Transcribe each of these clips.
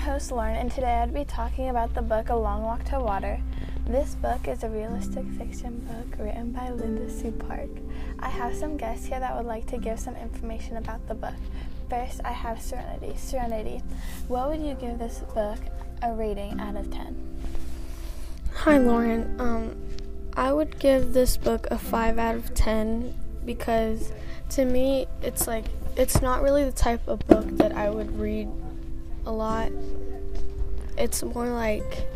host Lauren, and today I'd be talking about the book A Long Walk to Water. This book is a realistic fiction book written by Linda Sue Park. I have some guests here that would like to give some information about the book. First, I have Serenity. Serenity, what would you give this book a rating out of 10? Hi Lauren, I would give this book a 5 out of 10 because to me it's not really the type of book that I would read a lot. It's more like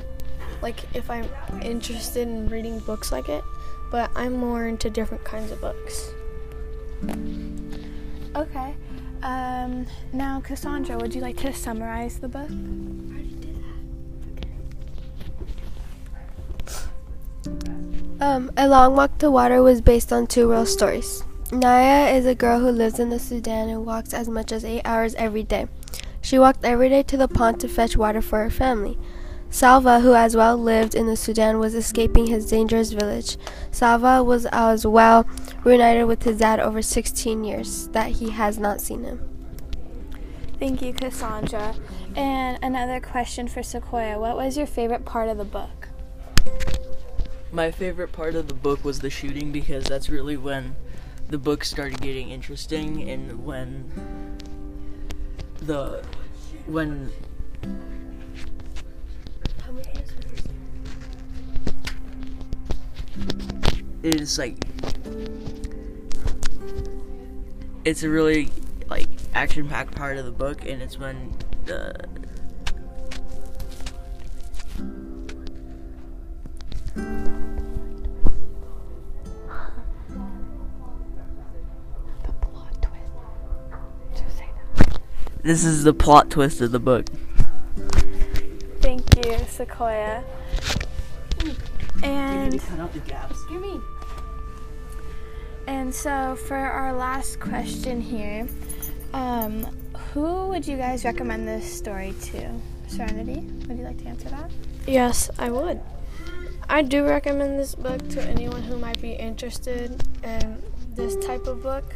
if I'm interested in reading books like it, but I'm more into different kinds of books. Okay. Now Cassandra, would you like to summarize the book? I already did that. Okay. A Long Walk to Water was based on two real stories. Naya is a girl who lives in the Sudan and walks as much as 8 hours every day. She walked every day to the pond to fetch water for her family. Salva, who as well lived in the Sudan, was escaping his dangerous village. Salva was as well reunited with his dad over 16 years that he has not seen him. Thank you, Cassandra. And another question for Sequoia. What was your favorite part of the book? My favorite part of the book was the shooting, because that's really when the book started getting interesting, and it's a really action-packed part of the book, and it's when this is the plot twist of the book. Thank you, Sequoia. And you need to cut out the gaps. Give me. And so for our last question here, who would you guys recommend this story to? Serenity, would you like to answer that? Yes, I would. I do recommend this book to anyone who might be interested in this type of book.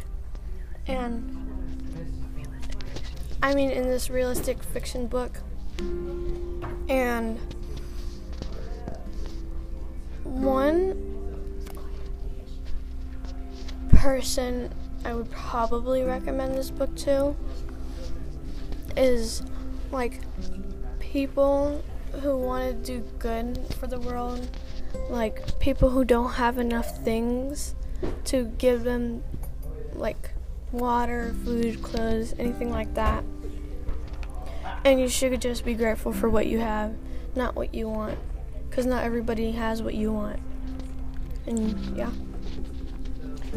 And in this realistic fiction book, and one person I would probably recommend this book to is people who want to do good for the world, people who don't have enough things to give them water, food, clothes, anything like that. And you should just be grateful for what you have, not what you want, because not everybody has what you want. And yeah.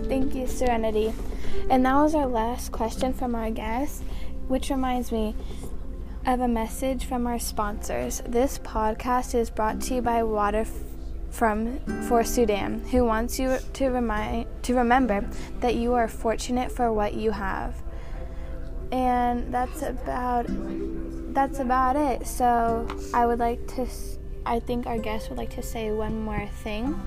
Thank you, Serenity. And that was our last question from our guest, which reminds me of a message from our sponsors. This podcast is brought to you by Water for Sudan, who wants you to remember that you are fortunate for what you have. And that's about it. So I think our guest would like to say one more thing.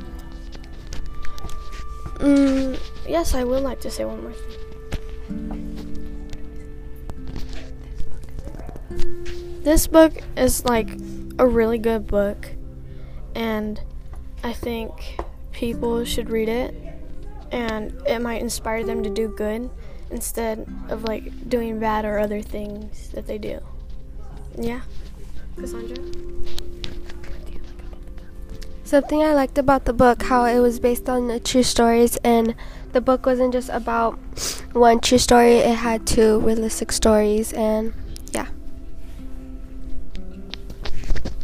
Yes, I would like to say one more thing. This book is a really good book, and I think people should read it, and it might inspire them to do good instead of doing bad or other things that they do. Yeah, Cassandra? Something I liked about the book, how it was based on true stories, and the book wasn't just about one true story, it had two realistic stories, and yeah.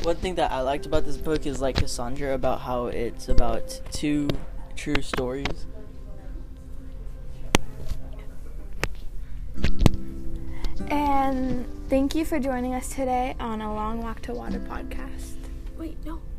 One thing that I liked about this book is Cassandra, about how it's about two true stories. And thank you for joining us today on A Long Walk to Water podcast. Wait, no.